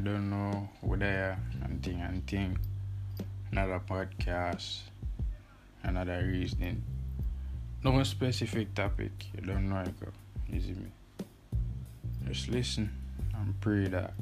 I don't know, we're there and think. Another podcast, another reasoning. No specific topic, you don't know it, girl. You see me? Just listen and pray that.